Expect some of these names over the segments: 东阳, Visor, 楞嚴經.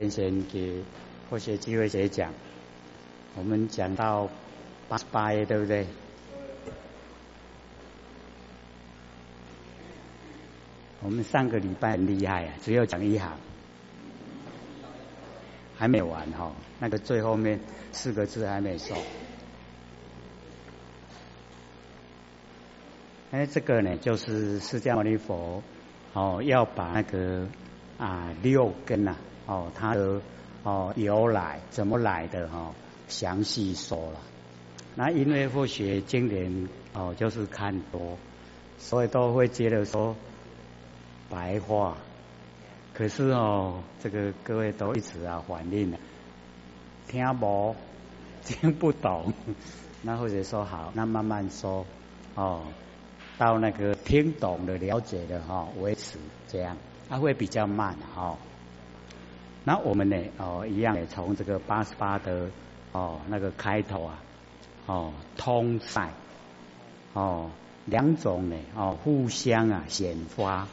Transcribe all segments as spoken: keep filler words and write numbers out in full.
以前给佛学聚会者讲，我们讲到八十八页，对不对？我们上个礼拜很厉害啊，只有讲一行，还没完哈、哦。那个最后面四个字还没说。哎，这个呢，就是释迦牟尼佛哦，要把那个啊六根呐、啊，哦，它的哦由来怎么来的哈、哦，详细说了。那因为佛学经典哦，就是看多，所以都会觉得说。白话，可是哦，这个各位都一直啊反映了，听不听不懂，那或者说好，那慢慢说哦，到那个听懂的、了解的哈、哦、为止，这样它会比较慢哈、哦。那我们呢哦一样也从这个八十八的哦那个开头啊哦通塞哦两种呢哦互相啊显发。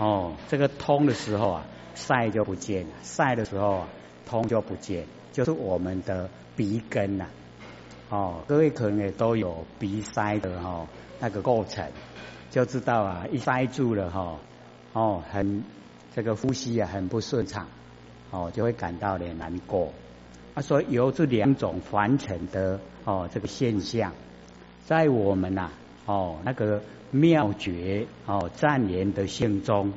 哦，这个通的时候啊，晒就不见了；晒的时候啊，通就不见，就是我们的鼻根呐、啊。哦，各位可能也都有鼻塞的哈、哦，那个过程就知道啊，一塞住了哈、哦，哦，很这个呼吸啊很不顺畅，哦，就会感到有点难过。啊，所以有这两种凡尘的哦这个现象，在我们呐、啊，哦那个。妙觉哦，湛然的性中，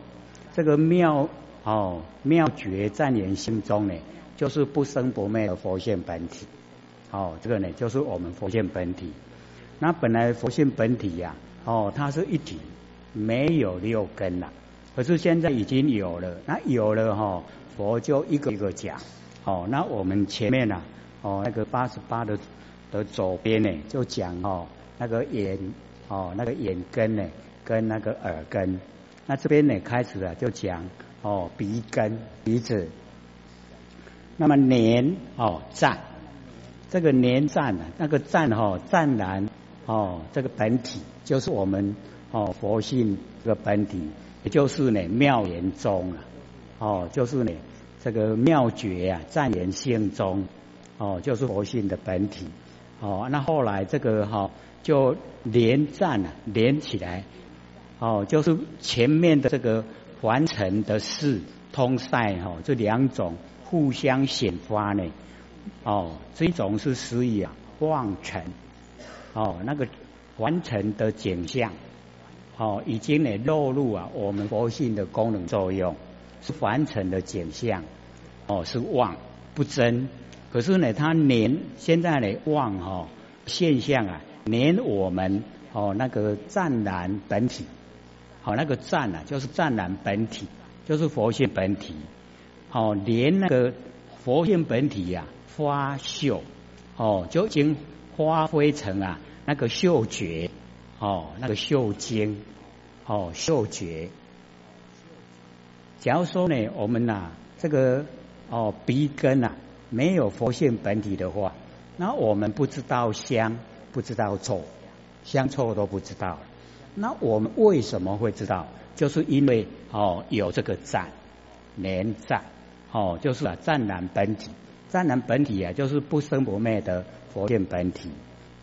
这个妙哦妙觉湛然性中呢，就是不生不灭的佛性本体。哦，这个呢就是我们佛性本体。那本来佛性本体呀、啊，哦，它是一体，没有六根了、啊。可是现在已经有了，那有了哈、哦，佛就一个一个讲。哦，那我们前面啊，哦那个八十八的的左边呢，就讲哦那个眼。哦，那个眼根呢，跟那个耳根，那这边呢开始啊就讲哦鼻根鼻子，那么粘哦湛，这个粘湛啊，那个湛哦湛然哦这个本体就是我们哦佛性这个本体，也就是呢妙言中啊，哦就是呢这个妙觉啊湛然性中，哦就是佛性的本体，哦那后来这个哈、哦。就连站啊，连起来，哦，就是前面的这个凡尘的事通塞哈、哦，这两种互相显发呢，哦，这种是实以啊妄尘，哦，那个凡尘的景象，哦，已经呢落入啊我们佛性的功能作用，是凡尘的景象，哦，是妄不真，可是呢，它连现在呢妄哈、哦、现象啊。连我们哦那个湛然本体，好、哦、那个湛啊就是湛然本体，就是佛性本体，好、哦、连那个佛性本体呀、啊、发秀，哦就已经发挥成啊那个嗅觉，哦那个嗅精，哦嗅觉。假如说呢我们呐、啊、这个哦鼻根啊没有佛性本体的话，那我们不知道香。不知道臭，香臭都不知道。那我们为什么会知道？就是因为哦有这个湛，连湛，哦就是啊湛然本体，湛然本体啊就是不生不灭的佛性本体。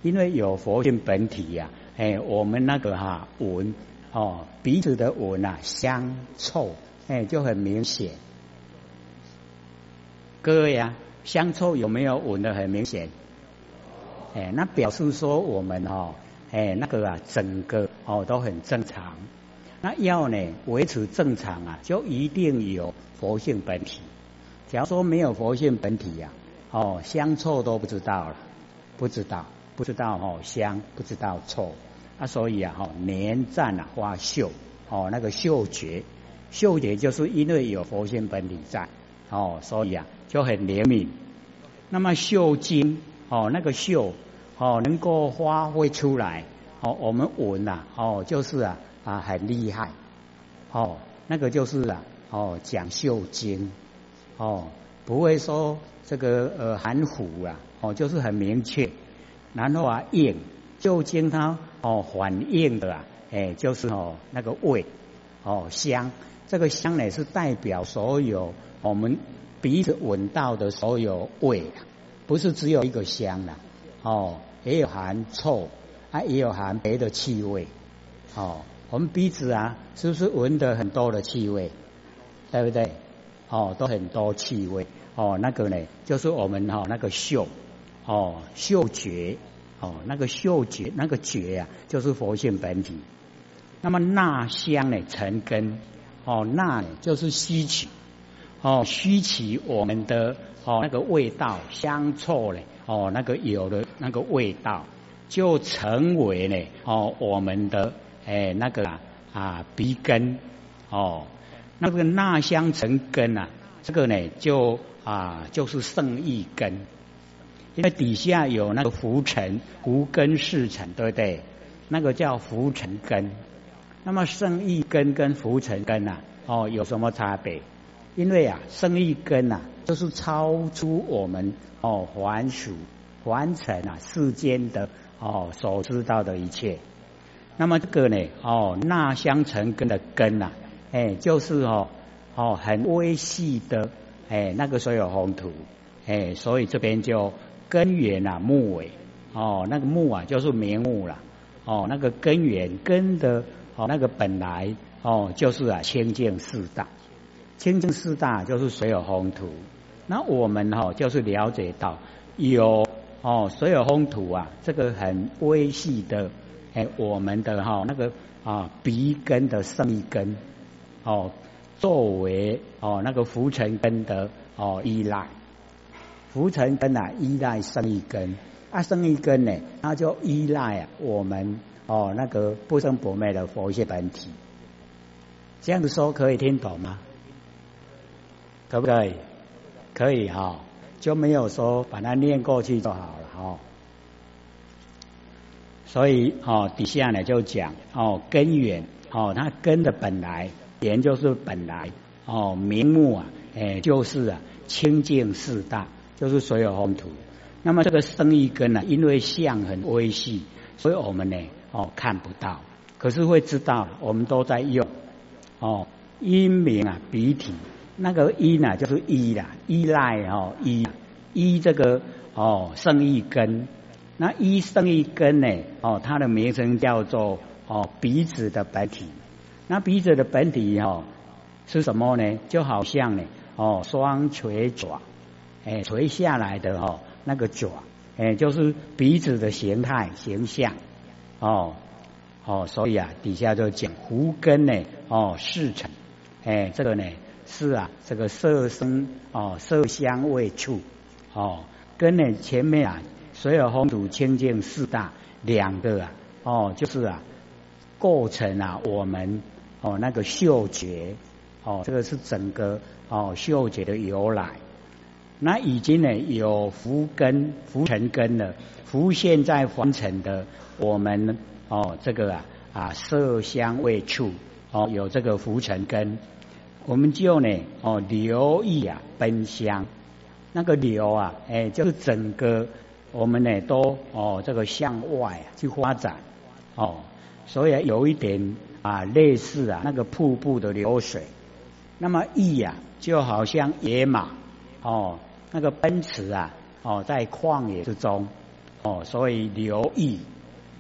因为有佛性本体呀、啊，哎我们那个哈、啊、闻哦鼻子的闻啊香臭，哎就很明显。各位啊，香臭有没有闻得很明显？哎，那表示说我们哦，哎，那个啊，整个哦都很正常。那要呢维持正常啊，就一定有佛性本体。假如说没有佛性本体呀、啊，哦，香臭都不知道了，不知道，不知道哦香，不知道臭。啊，所以啊，哦，粘湛啊花嗅，哦那个嗅觉，嗅觉就是因为有佛性本体在，哦，所以啊就很灵敏。那么嗅精。哦，那个嗅，哦，能够发挥出来，哦，我们闻呐、啊，哦，就是啊，啊，很厉害，哦，那个就是啊，哦，讲嗅精，哦，不会说这个呃含糊啊，哦，就是很明确，然后啊应嗅精它哦反应的啊，哎，就是哦那个味，哦香，这个香呢是代表所有我们鼻子闻到的所有味啦，不是只有一个香啦，哦，也有含臭啊，也有含别的气味。哦，我们鼻子啊，是不是闻得很多的气味？对不对？哦，都很多气味。哦，那个呢，就是我们哈、哦、那个嗅，哦，嗅觉，哦，那个嗅觉，那个觉啊，就是佛性本体。那么纳香呢，成根，哦，纳呢就是吸取，哦，吸取我们的哦那个味道，香臭呢，哦，那个有的那个味道，就成为呢，哦，我们的哎那个啊啊鼻根，哦。那个纳香成根啊，这个呢就啊就是圣意根，因为底下有那个浮尘、无根是尘，对不对？那个叫浮尘根。那么圣意根跟浮尘根啊，哦有什么差别？因为啊圣意根啊就是超出我们哦凡俗凡尘啊世间的哦所知道的一切。那么这个呢哦纳香成根的根啊。哎，就是哦，哦，很微细的，哎，那个所有宏图，哎，所以这边就根源啊，木尾，哦，那个木啊，就是名木啦，哦，那个根源根的，哦，那个本来，哦，就是啊，清净四大，清净四大就是所有宏图，那我们哦，就是了解到有哦，所有宏图啊，这个很微细的，哎，我们的哈、哦、那个啊鼻根的圣意根。哦，作为哦那个浮尘根的哦依赖，浮尘根啊依赖生一根，啊生一根呢，它就依赖啊我们哦那个不生不灭的佛性本体。这样子说可以听懂吗？可不可以？可以哈、哦，就没有说把它念过去就好了哈、哦。所以哦底下呢就讲哦根源哦它根的本来。言就是本来哦，名目啊，哎，就是啊，清净四大，就是所有宏图。那么这个生意根呢、啊，因为相很微细，所以我们呢，哦，看不到，可是会知道，我们都在用。哦，因名啊，鼻体那个因啊，就是依啦，依赖哦，依依这个哦，生意根。那依生意根呢，哦，它的名称叫做哦，鼻子的本体。那鼻子的本体哦是什么呢？就好像呢哦双垂爪，哎垂下来的哦那个爪，哎就是鼻子的形态形象哦哦，所以啊底下就讲胡根呢哦是尘，哎这个呢是啊这个色声哦色香味触哦跟呢前面啊所有宏图清净四大两个啊哦就是啊构成啊我们。哦，那个嗅觉，哦，这个是整个哦嗅觉的由来。那已经呢有浮根、浮尘根了，浮现在凡尘的我们哦，这个啊啊色香味触哦有这个浮尘根，我们就呢哦留意啊奔香，那个留啊哎就是整个我们呢都哦这个向外、啊、去发展哦，所以、啊、有一点。啊，类似啊那个瀑布的流水，那么意啊就好像野马哦，那个奔驰啊哦在旷野之中哦，所以流意，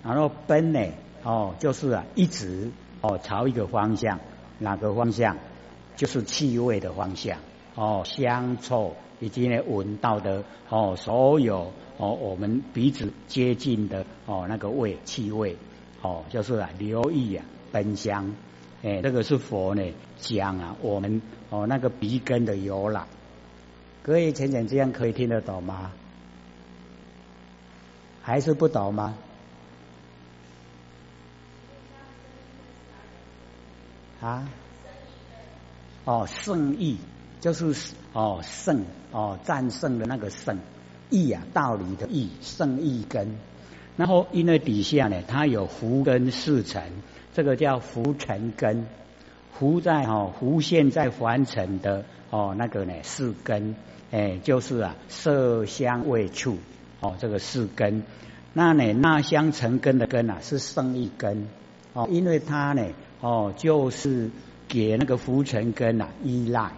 然后奔呢哦就是啊一直哦朝一个方向，哪个方向？就是气味的方向哦，香臭以及呢闻到的哦所有哦我们鼻子接近的哦那个味气味哦，就是啊流意啊。奔香，哎，这个是佛呢讲啊，我们哦那个鼻根的由来。各位浅浅这样可以听得懂吗？还是不懂吗？啊？哦，胜意就是哦胜哦战胜的那个胜意啊，道理的意，胜意根。然后因为底下呢，它有浮根四尘。这个叫浮尘根，浮在哦浮现在凡尘的哦那个呢四根，哎就是啊色香味触哦这个四根，那呢纳香成根的根啊是圣意根哦，因为它呢哦就是给那个浮尘根啊依赖，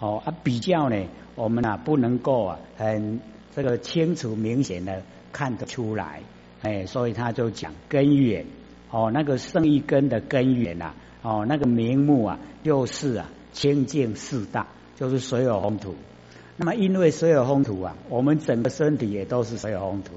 哦啊，比较呢，我们啊不能够啊很这个清楚明显的看得出来，哎，所以他就讲根源，哦，那个胜一根的根源啊，哦，那个名目啊，就是啊清净四大，就是水火风土。那么因为水火风土啊，我们整个身体也都是水火风土。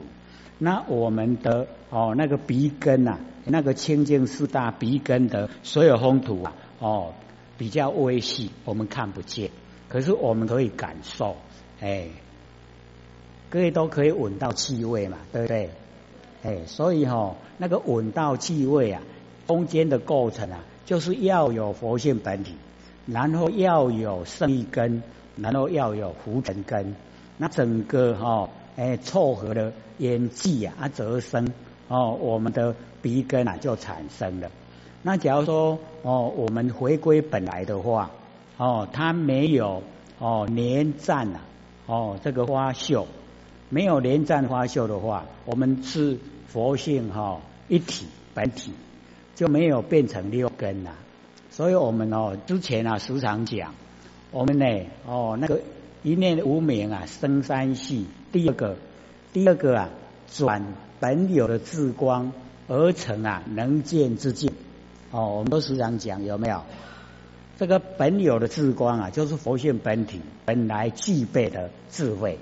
那我们的哦那个鼻根啊，那个清净四大鼻根的水火风土啊，哦比较微细，我们看不见，可是我们可以感受，哎，各位都可以闻到气味嘛，对不对？哎，所以哦那个闻到气味啊，中间的构成啊，就是要有佛性本体，然后要有胜义根，然后要有浮尘根，那整个哦。哎，凑合的演技啊，则生哦，我们的鼻根啊就产生了。那假如说哦，我们回归本来的话，哦，它没有哦连战啊，哦这个花秀，没有连战花秀的话，我们是佛性哈、哦、一体本体，就没有变成六根啦、啊。所以我们哦之前啊时常讲，我们呢哦那个一念无明啊生三系。第二个，第二个啊，转本有的智光而成啊，能见之境。哦，我们都时常讲有没有？这个本有的智光啊，就是佛性本体本来具备的智慧。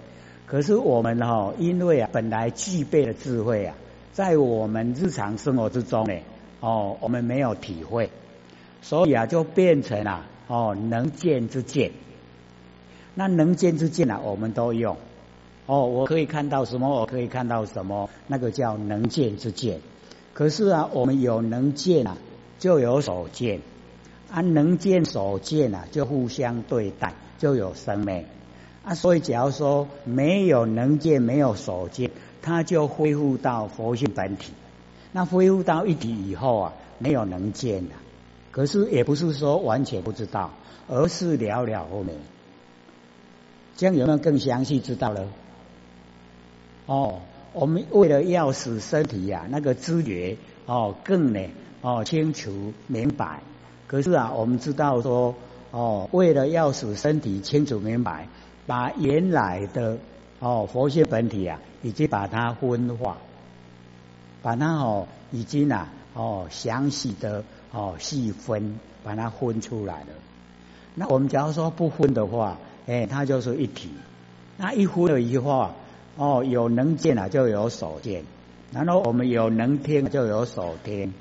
可是我们哦，因为啊本来具备的智慧啊，在我们日常生活之中呢，哦，我们没有体会，所以啊就变成啊哦能见之见。那能见之见啊，我们都用。哦，我可以看到什么？我可以看到什么？那个叫能见之见。可是啊，我们有能见啊，就有所见啊，能见所见啊，就互相对待，就有生灭啊。所以，假如说没有能见，没有所见，它就恢复到佛性本体。那恢复到一体以后啊，没有能见了、啊，可是也不是说完全不知道，而是了了后面。这样有没有更详细知道了？哦，我们为了要使身体呀、啊、那个知觉哦更呢哦清楚明白，可是啊我们知道说哦为了要使身体清楚明白，把原来的哦佛性本体啊已经把它分化，把它哦已经啊哦详细的哦细分，把它分出来了。那我们假如说不分的话，哎，它就是一体。那一分了以后啊。哦，有能见啊，就有所见；然后我们有能听，就有所听，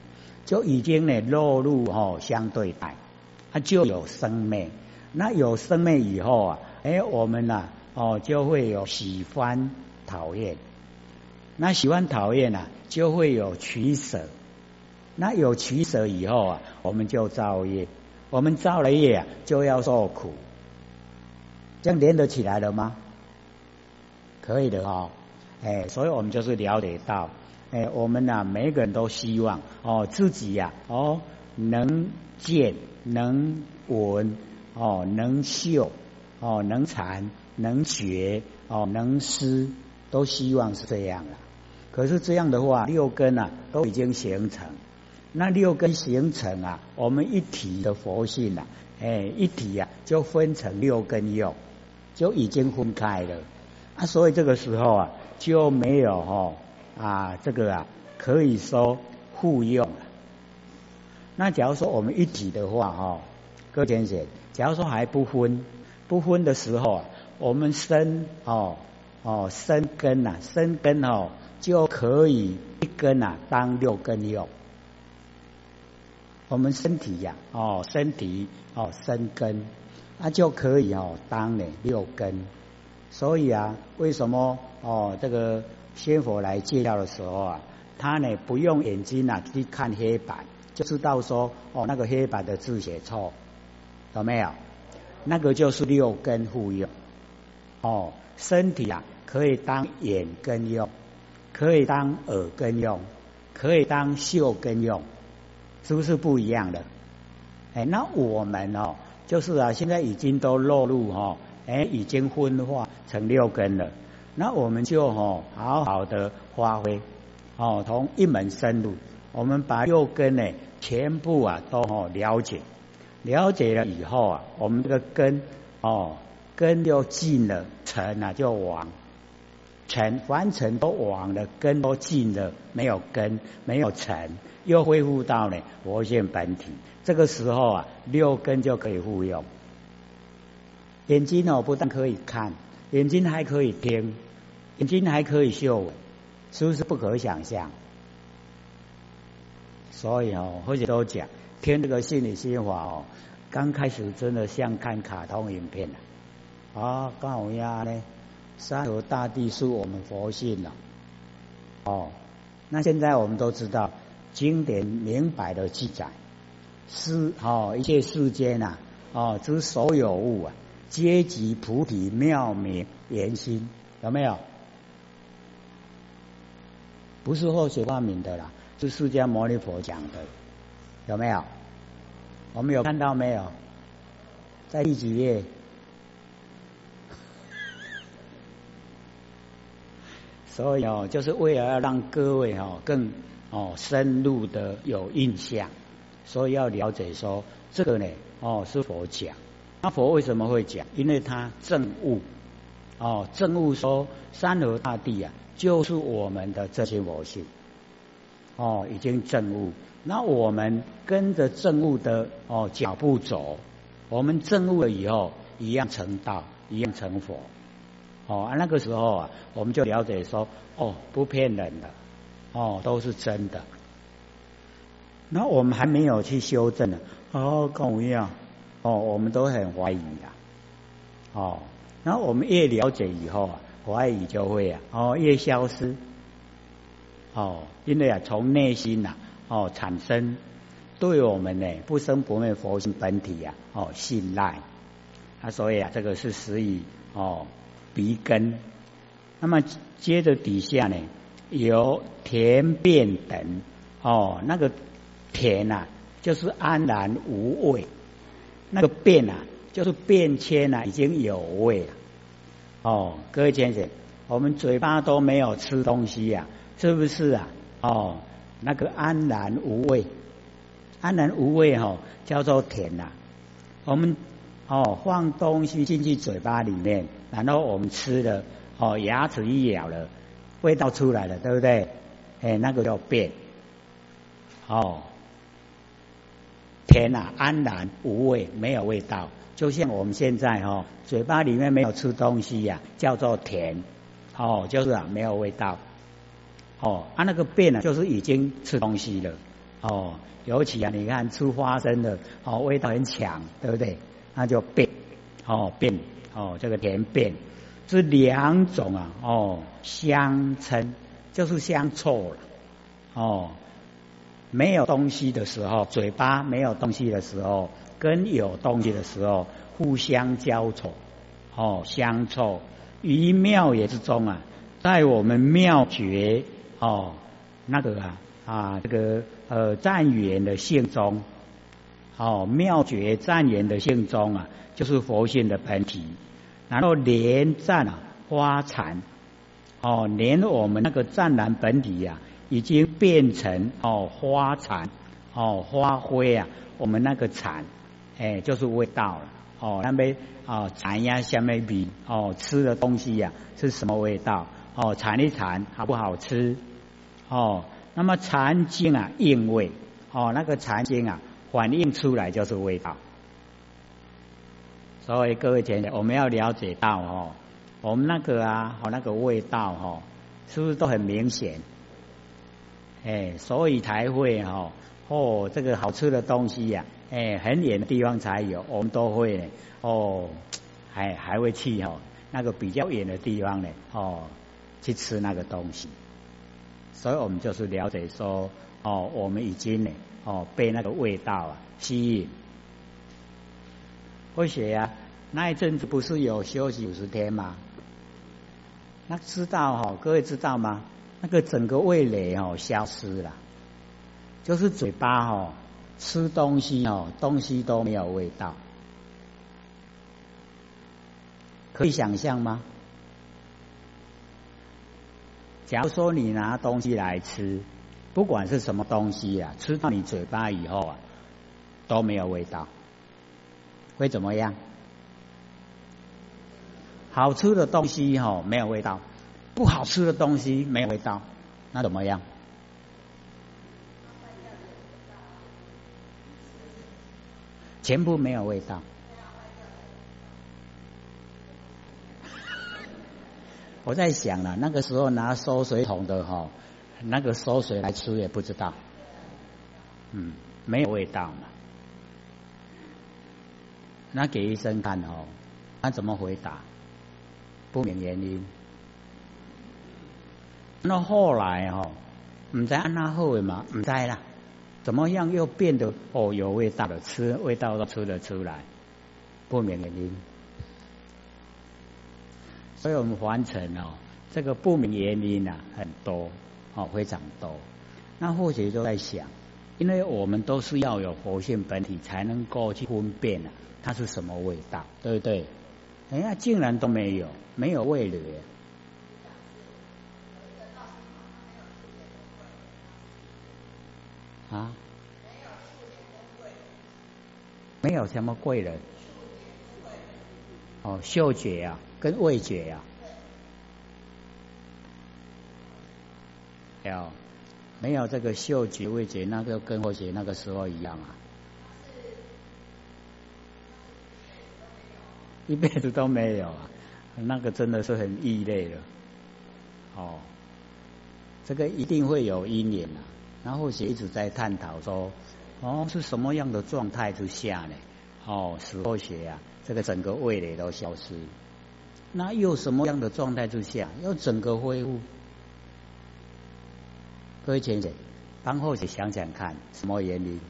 就已经呢落入哦相对待，啊就有生灭。那有生灭以后啊，哎，我们呐、啊、哦就会有喜欢、讨厌。那喜欢、讨厌啊，就会有取舍。那有取舍以后啊，我们就造业。我们造了业啊，就要受苦。这样连得起来了吗？可以的哦，哎，所以我们就是了解到，哎，我们呐、啊，每个人都希望哦，自己呀、啊，哦，能见、能闻、哦，能嗅、哦，能禅、能觉、哦，能思，都希望是这样了。可是这样的话，六根啊都已经形成，那六根形成啊，我们一体的佛性啊，哎，一体啊就分成六根用，就已经分开了。啊，所以这个时候啊，就没有哦啊，这个啊，可以说互用了。那假如说我们一体的话哦，各位先生，假如说还不分，不分的时候啊，我们身哦哦身根呐、啊，身根哦就可以一根呐、啊、当六根用。我们身体呀、啊、哦身体哦身根，啊就可以哦当呢六根。所以啊，为什么哦？这个仙佛来介绍的时候啊，他呢不用眼睛啊去看黑板，就知道说哦，那个黑板的字写错，有没有？那个就是六根互用。哦，身体啊可以当眼根用，可以当耳根用，可以当嗅根用，是不是不一样的？哎，那我们哦，就是啊，现在已经都落入哦。哎，已经分化成六根了，那我们就哦好好的发挥，哦从一门深入，我们把六根呢全部啊都哦了解，了解了以后啊，我们这个根哦，根都尽了，尘啊就亡。尘凡尘都亡了，根都尽了，没有根，没有尘，又恢复到呢佛性本体。这个时候啊，六根就可以复用。眼睛哦，不但可以看，眼睛还可以听，眼睛还可以嗅闻，是不是不可想象？所以哦，或者都讲听这个心理心法哦，刚开始真的像看卡通影片了啊，干好呀呢。山河大地是我们佛性了、啊、哦，那现在我们都知道经典明白的记载是哦，一切世间啊哦之所有物啊，皆即菩提妙明圆心，有没有？不是后学发明的啦，是释迦牟尼佛讲的，有没有？我们有看到没有？在第几页？所以哦，就是为了要让各位哦更哦深入的有印象，所以要了解说这个呢哦是佛讲，那佛为什么会讲？因为他证悟哦，证悟说山河大地啊就是我们的真心佛性哦，已经证悟。那我们跟着证悟的哦脚步走，我们证悟了以后，一样成道，一样成佛。哦，那个时候啊，我们就了解说，哦，不骗人的，哦，都是真的。那我们还没有去修正呢，哦，跟我一样，哦，我们都很怀疑啊，哦，然后我们越了解以后啊，怀疑就会啊，哦，越消失，哦，因为啊，从内心呐、啊，哦，产生对我们呢不生不灭佛性本体啊，哦，信赖，啊，所以啊，这个是实以哦。鼻根，那么接着底下呢，由田变等哦，那个田啊，就是安然无味；那个变啊，就是变迁啊，已经有味了。哦，各位先生，我们嘴巴都没有吃东西呀、啊，是不是啊？哦，那个安然无味，安然无味哦，叫做田呐、啊。我们哦放东西进去嘴巴里面。然后我们吃了，哦，牙齿一咬了，味道出来了，对不对？哎，那个叫变，哦，甜啊，安然无味，没有味道，就像我们现在哦，嘴巴里面没有吃东西呀、啊，叫做甜，哦，就是啊，没有味道，哦，啊，那个变啊，就是已经吃东西了，哦，尤其啊，你看吃花生的，哦，味道很强，对不对？那就变，哦，变。哦，这个甜变，这两种啊，哦，相称就是相错了。哦，没有东西的时候，嘴巴没有东西的时候，跟有东西的时候互相交错，哦，相错。于妙也之中啊，在我们妙觉哦那个啊啊这个呃湛远的性中，哦，妙觉湛远的性中啊，就是佛性的本体。然后莲湛啊花禅，哦，连我们那个湛然本体呀、啊，已经变成哦花禅，哦花灰啊，我们那个禅，哎，就是味道了。哦，那边哦禅呀，下面比哦吃的东西呀、啊、是什么味道？哦，禅一禅好不好吃？哦，那么禅经啊应味，哦那个禅经啊反映出来就是味道。所以各位前辈，我们要了解到哦，我们那个啊，和那个味道哦，是不是都很明显？哎，所以才会哦，哦，这个好吃的东西呀、啊，哎，很远的地方才有，我们都会呢，哦，还还会去哦，那个比较远的地方呢，哦，去吃那个东西。所以我们就是了解说，哦，我们已经呢，哦，被那个味道啊吸引。慧学啊，那一阵子不是有休息五十天吗？那知道哈、哦，各位知道吗？那个整个味蕾哦消失了，就是嘴巴哦吃东西哦，东西都没有味道，可以想象吗？假如说你拿东西来吃，不管是什么东西啊，吃到你嘴巴以后啊，都没有味道。会怎么样？好吃的东西哈、哦、没有味道，不好吃的东西没有味道，那怎么样？全部没有味道。我在想了、啊，那个时候拿收水桶的哈、哦，那个收水来吃也不知道，嗯，没有味道嘛。那给医生看哦，他怎么回答？不明原因。那后来哦，不知道怎么好的嘛，不知道啦，怎么样又变得哦有味道了，吃味道都吃得出来，不明原因。所以我们凡尘哦，这个不明原因啊很多哦，非常多。那或许就在想，因为我们都是要有佛性本体才能够去分辨啊，它是什么味道，对不对？人家竟然都没有，没有味蕾。啊？没有什么贵人。哦，嗅觉啊。跟味觉呀、啊，没有没有这个嗅觉、味觉，那个跟我学那个时候一样啊，一辈子都没有啊，那个真的是很异类了。哦，这个一定会有因缘啊。然后学一直在探讨说，哦，是什么样的状态之下呢？哦，死后学啊，这个整个味蕾都消失。那又什么样的状态之下要整个恢复？各位前辈，帮后辈想想看，什么原因？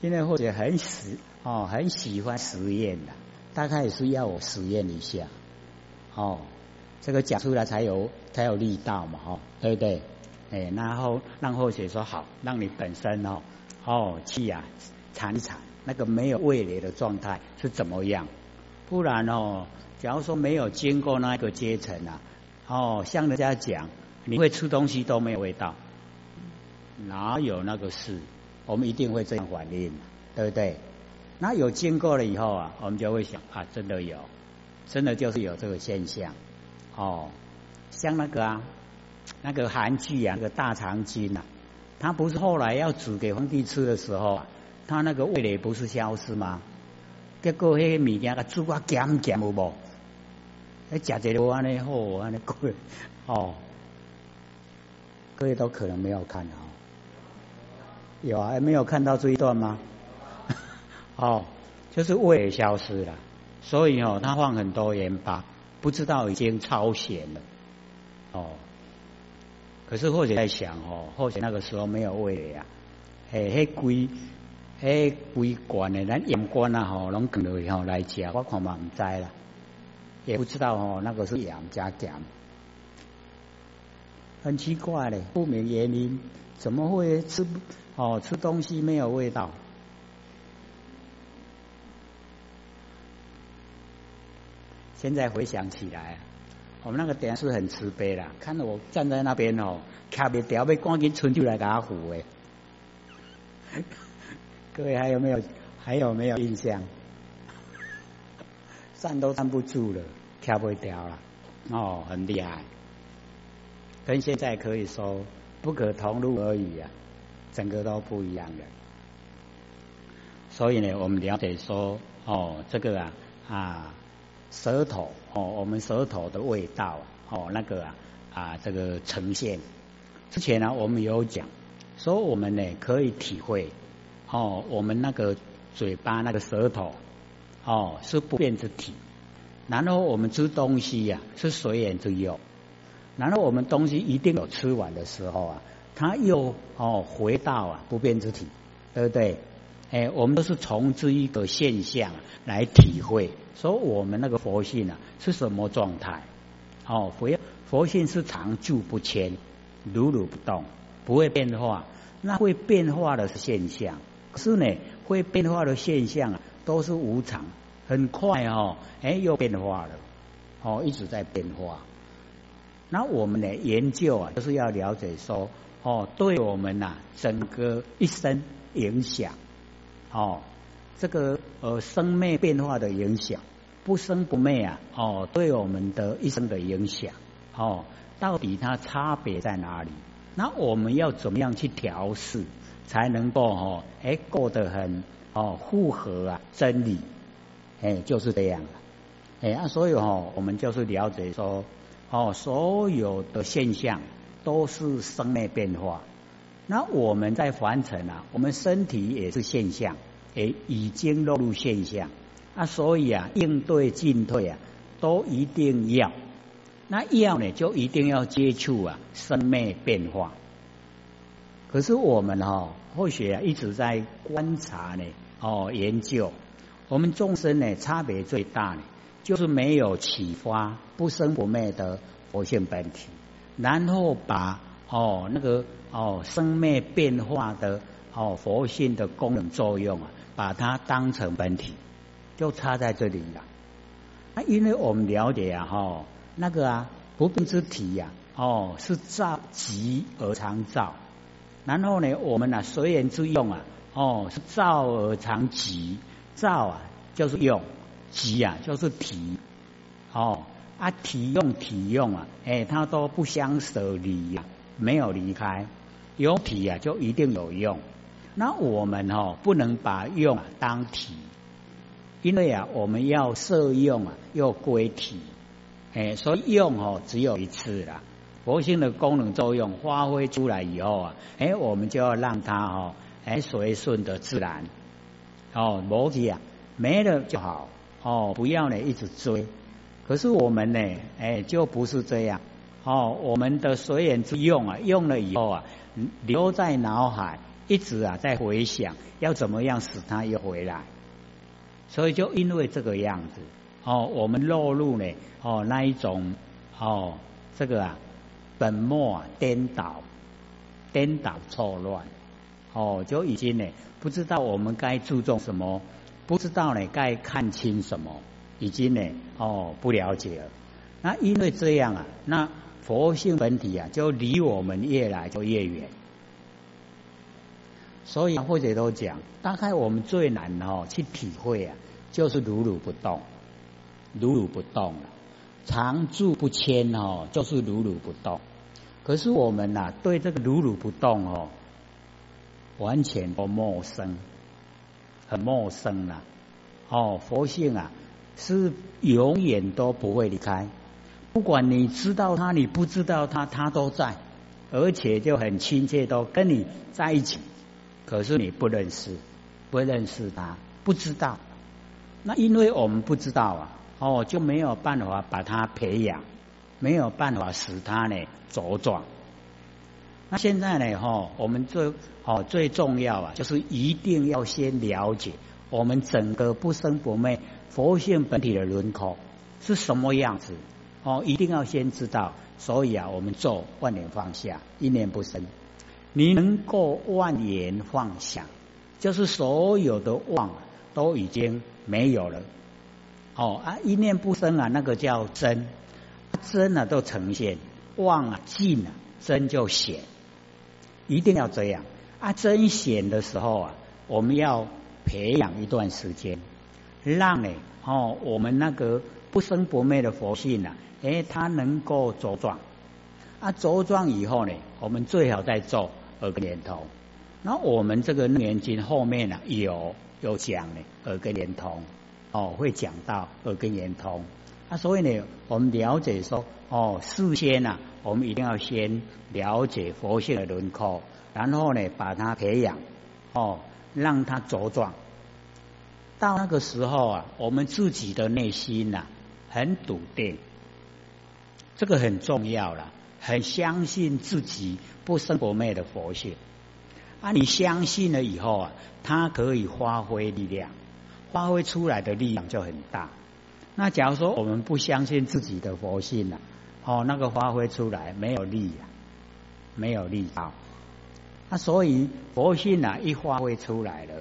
因为后辈很喜哦，很喜欢实验的、啊，大概也是要我实验一下，哦，这个讲出来才有才有力道嘛，哦，对不对？哎，然后让后学说好，让你本身哦哦气啊尝一尝那个没有味蕾的状态是怎么样？不然哦，假如说没有经过那个阶层啊，哦，像人家讲你会吃东西都没有味道，哪有那个事？我们一定会这样反应，对不对？那有经过了以后啊，我们就会想啊，真的有，真的就是有这个现象哦，像那个啊。那个韩剧啊，那个大长今啊，他不是后来要煮给皇帝吃的时候啊，他那个味蕾不是消失吗？结果那个物件个煮啊咸咸有无？哎，吃一个安尼好安尼过，哦，各位都可能没有看哦，有啊，没有看到这一段吗？哦，就是味蕾消失了，所以哦，他放很多盐巴，不知道已经超咸了，哦。可是或许在想哦，或许那个时候没有味蕾啊，嘿，嘿龟，嘿龟罐的，咱盐罐啊吼，拢扛落去吼来吃，我看嘛唔知啦，也不知道哦，那个是盐加咸，很奇怪嘞，不明原因，怎么会吃哦吃东西没有味道？现在回想起来、啊。我们那个电视很慈悲啦，看到我站在那边哦，卡不掉，被赶紧冲出来给他扶诶。各位还有没有还有没有印象？站都站不住了，卡不掉了，哦，很厉害。跟现在可以说不可同路而语啊，整个都不一样了。所以呢，我们了解说哦，这个啊啊。舌头哦，我们舌头的味道哦，那个啊啊，这个呈现。之前呢、啊，我们有讲说我们呢可以体会哦，我们那个嘴巴那个舌头哦是不变之体，然后我们吃东西呀、啊、是随缘之用，然后我们东西一定有吃完的时候啊，它又哦回到啊不变之体，对不对？哎，我们都是从这一个现象来体会，说我们那个佛性啊是什么状态？哦，佛佛性是常住不迁，如如不动，不会变化。那会变化的是现象，可是呢，会变化的现象啊都是无常，很快哦，哎又变化了，哦一直在变化。那我们的研究啊，就是要了解说，哦，对我们呐、啊、整个一生。影响，哦，这个呃生灭变化的影响，不生不灭啊，哦，对我们的一生的影响，哦，到底它差别在哪里？那我们要怎么样去调试，才能够哦，哎，过得很哦符合啊真理，哎，就是这样了，哎啊，所以哦，我们就是了解说，哦，所有的现象都是生灭变化。那我们在凡尘啊，我们身体也是现象，也已经落入现象啊，所以啊，应对进退啊，都一定要。那要呢，就一定要接触啊，生灭变化。可是我们哦，或许啊，一直在观察呢，哦，研究我们众生呢，差别最大呢，就是没有启发不生不灭的佛性本体，然后把哦那个。哦，生灭变化的哦，佛性的功能作用啊，把它当成本体，就差在这里了。啊，因为我们了解啊，哦，那个啊，不变之体呀、啊，哦，是照极而常照。然后呢，我们啊，随缘之用啊，哦，是照而常极。照啊，就是用；极啊，就是体。哦，啊，体用体用啊，哎，它都不相舍离呀、啊，没有离开。有体啊，就一定有用。那我们哦，不能把用、啊、当体，因为啊，我们要摄用啊，又归体。哎，所以用哦，只有一次啦。佛性的功能作用发挥出来以后啊，哎，我们就要让它哦，哎，随顺的自然。哦，逻辑啊，没了就好。哦，不要呢，一直追。可是我们呢，哎，就不是这样。哦，我们的随缘之用啊，用了以后啊，留在脑海，一直啊在回想，要怎么样使它又回来。所以就因为这个样子，哦，我们落入呢，哦那一种，哦这个啊本末、啊、颠倒、颠倒错乱，哦就已经呢不知道我们该注重什么，不知道呢该看清什么，已经呢哦不了解了。那因为这样啊，那佛性本体啊，就离我们越来就越远。所以或者都讲，大概我们最难哦去体会啊，就是如如不动，如如不动了、啊，常住不迁哦，就是如如不动。可是我们呐、啊，对这个如如不动哦，完全不陌生，很陌生了、啊。哦，佛性啊，是永远都不会离开。不管你知道他，你不知道他，他都在，而且就很亲切，都跟你在一起。可是你不认识，不认识他，不知道。那因为我们不知道啊，哦，就没有办法把他培养，没有办法使他呢茁壮。那现在呢，哦，我们最哦最重要啊，就是一定要先了解我们整个不生不灭佛性本体的轮廓是什么样子。哦，一定要先知道，所以啊，我们做万缘放下，一念不生。你能够万缘放下，就是所有的妄都已经没有了。哦啊，一念不生啊，那个叫真，真啊都呈现，妄啊尽啊，真就显。一定要这样啊！真显的时候啊，我们要培养一段时间，让呢哦，我们那个不生不灭的佛性啊，哎，它能够茁壮啊，茁壮以后呢，我们最好再做耳根连通。那我们这个楞严经后面呢、啊，有有讲呢耳根连通，哦，会讲到耳根连通啊，所以呢，我们了解说哦，事先啊，我们一定要先了解佛性的轮廓，然后呢，把它培养哦，让它茁壮。到那个时候啊，我们自己的内心呐、啊，很笃定，这个很重要了，很相信自己不生不灭的佛性啊。你相信了以后啊，它可以发挥力量，发挥出来的力量就很大。那假如说我们不相信自己的佛性呢、啊，哦，那个发挥出来没有力啊，没有力道。那、啊、所以佛性啊，一发挥出来了，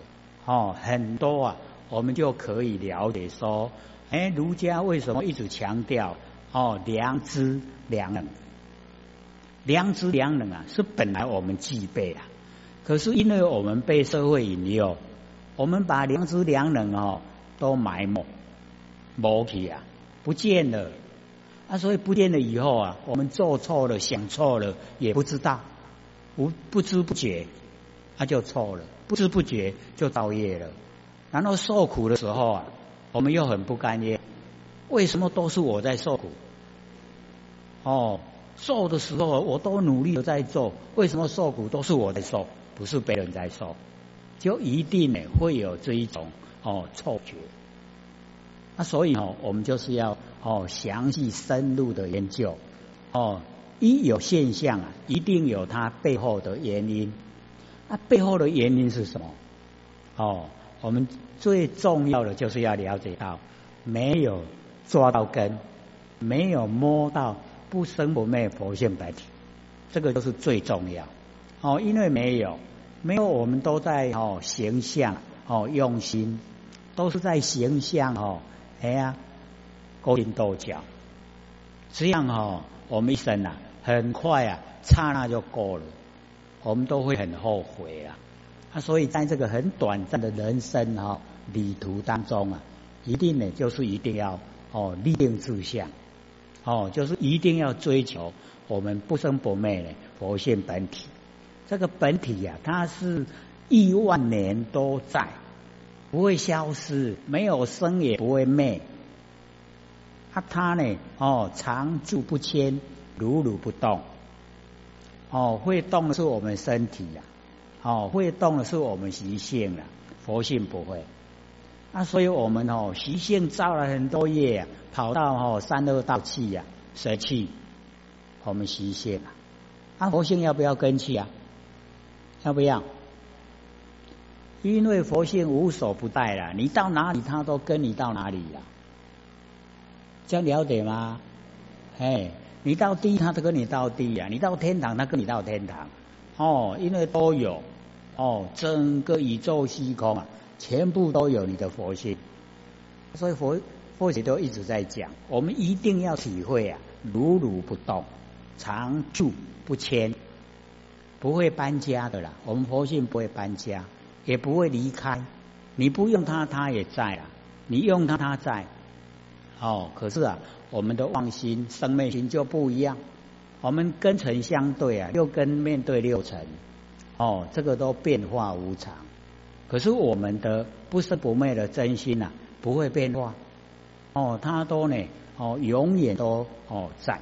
哦，很多啊。我们就可以了解说，哎，儒家为什么一直强调哦良知良能？良知良能啊，是本来我们具备啊，可是因为我们被社会引诱，我们把良知良能哦都埋没没去啊，不见了啊，所以不见了以后啊，我们做错了想错了也不知道，不不知不觉啊就错了，不知不觉就造业了。然后受苦的时候啊，我们又很不甘愿，为什么都是我在受苦？哦，受的时候我都努力的在做，为什么受苦都是我在受，不是别人在受？就一定呢会有这一种哦错觉。那所以哦，我们就是要哦详细深入的研究哦，一有现象啊，一定有它背后的原因。那背后的原因是什么？哦，我们最重要的就是要了解到，没有抓到根，没有摸到不生不灭佛性本体，这个就是最重要哦。因为没有，没有我们都在哦形象哦用心，都是在形象哦哎呀勾心斗角，这样哦我们一生啊很快啊刹那就过了，我们都会很后悔啊。啊，所以在这个很短暂的人生哦旅途当中啊，一定呢就是一定要哦立定志向。哦，就是一定要追求我们不生不灭的佛性本体。这个本体呀、啊，它是亿万年都在，不会消失，没有生也不会灭。啊，它呢，哦，常住不迁，如如不动。哦，会动的是我们身体呀、啊，哦，会动的是我们习性了、啊，佛性不会。啊，所以我们哦，习性造了很多业、啊，跑到哦三恶道去呀、啊，舍去我们习性啊。啊，佛性要不要跟去啊？要不要？因为佛性无所不在了，你到哪里他都跟你到哪里了、啊，这样了解吗？哎，你到地他都跟你到地呀、啊，你到天堂他跟你到天堂。哦，因为都有哦，整个宇宙虚空啊。全部都有你的佛性，所以佛佛学都一直在讲，我们一定要体会啊，如如不动，常住不迁，不会搬家的啦。我们佛性不会搬家，也不会离开。你不用它，它也在啊；你用它，它在。哦，可是啊，我们的妄心、生灭心就不一样。我们根尘相对啊，六根面对六尘，哦，这个都变化无常。可是我们的不生不灭的真心啊，不会变化，哦，它都呢，哦，永远都哦在。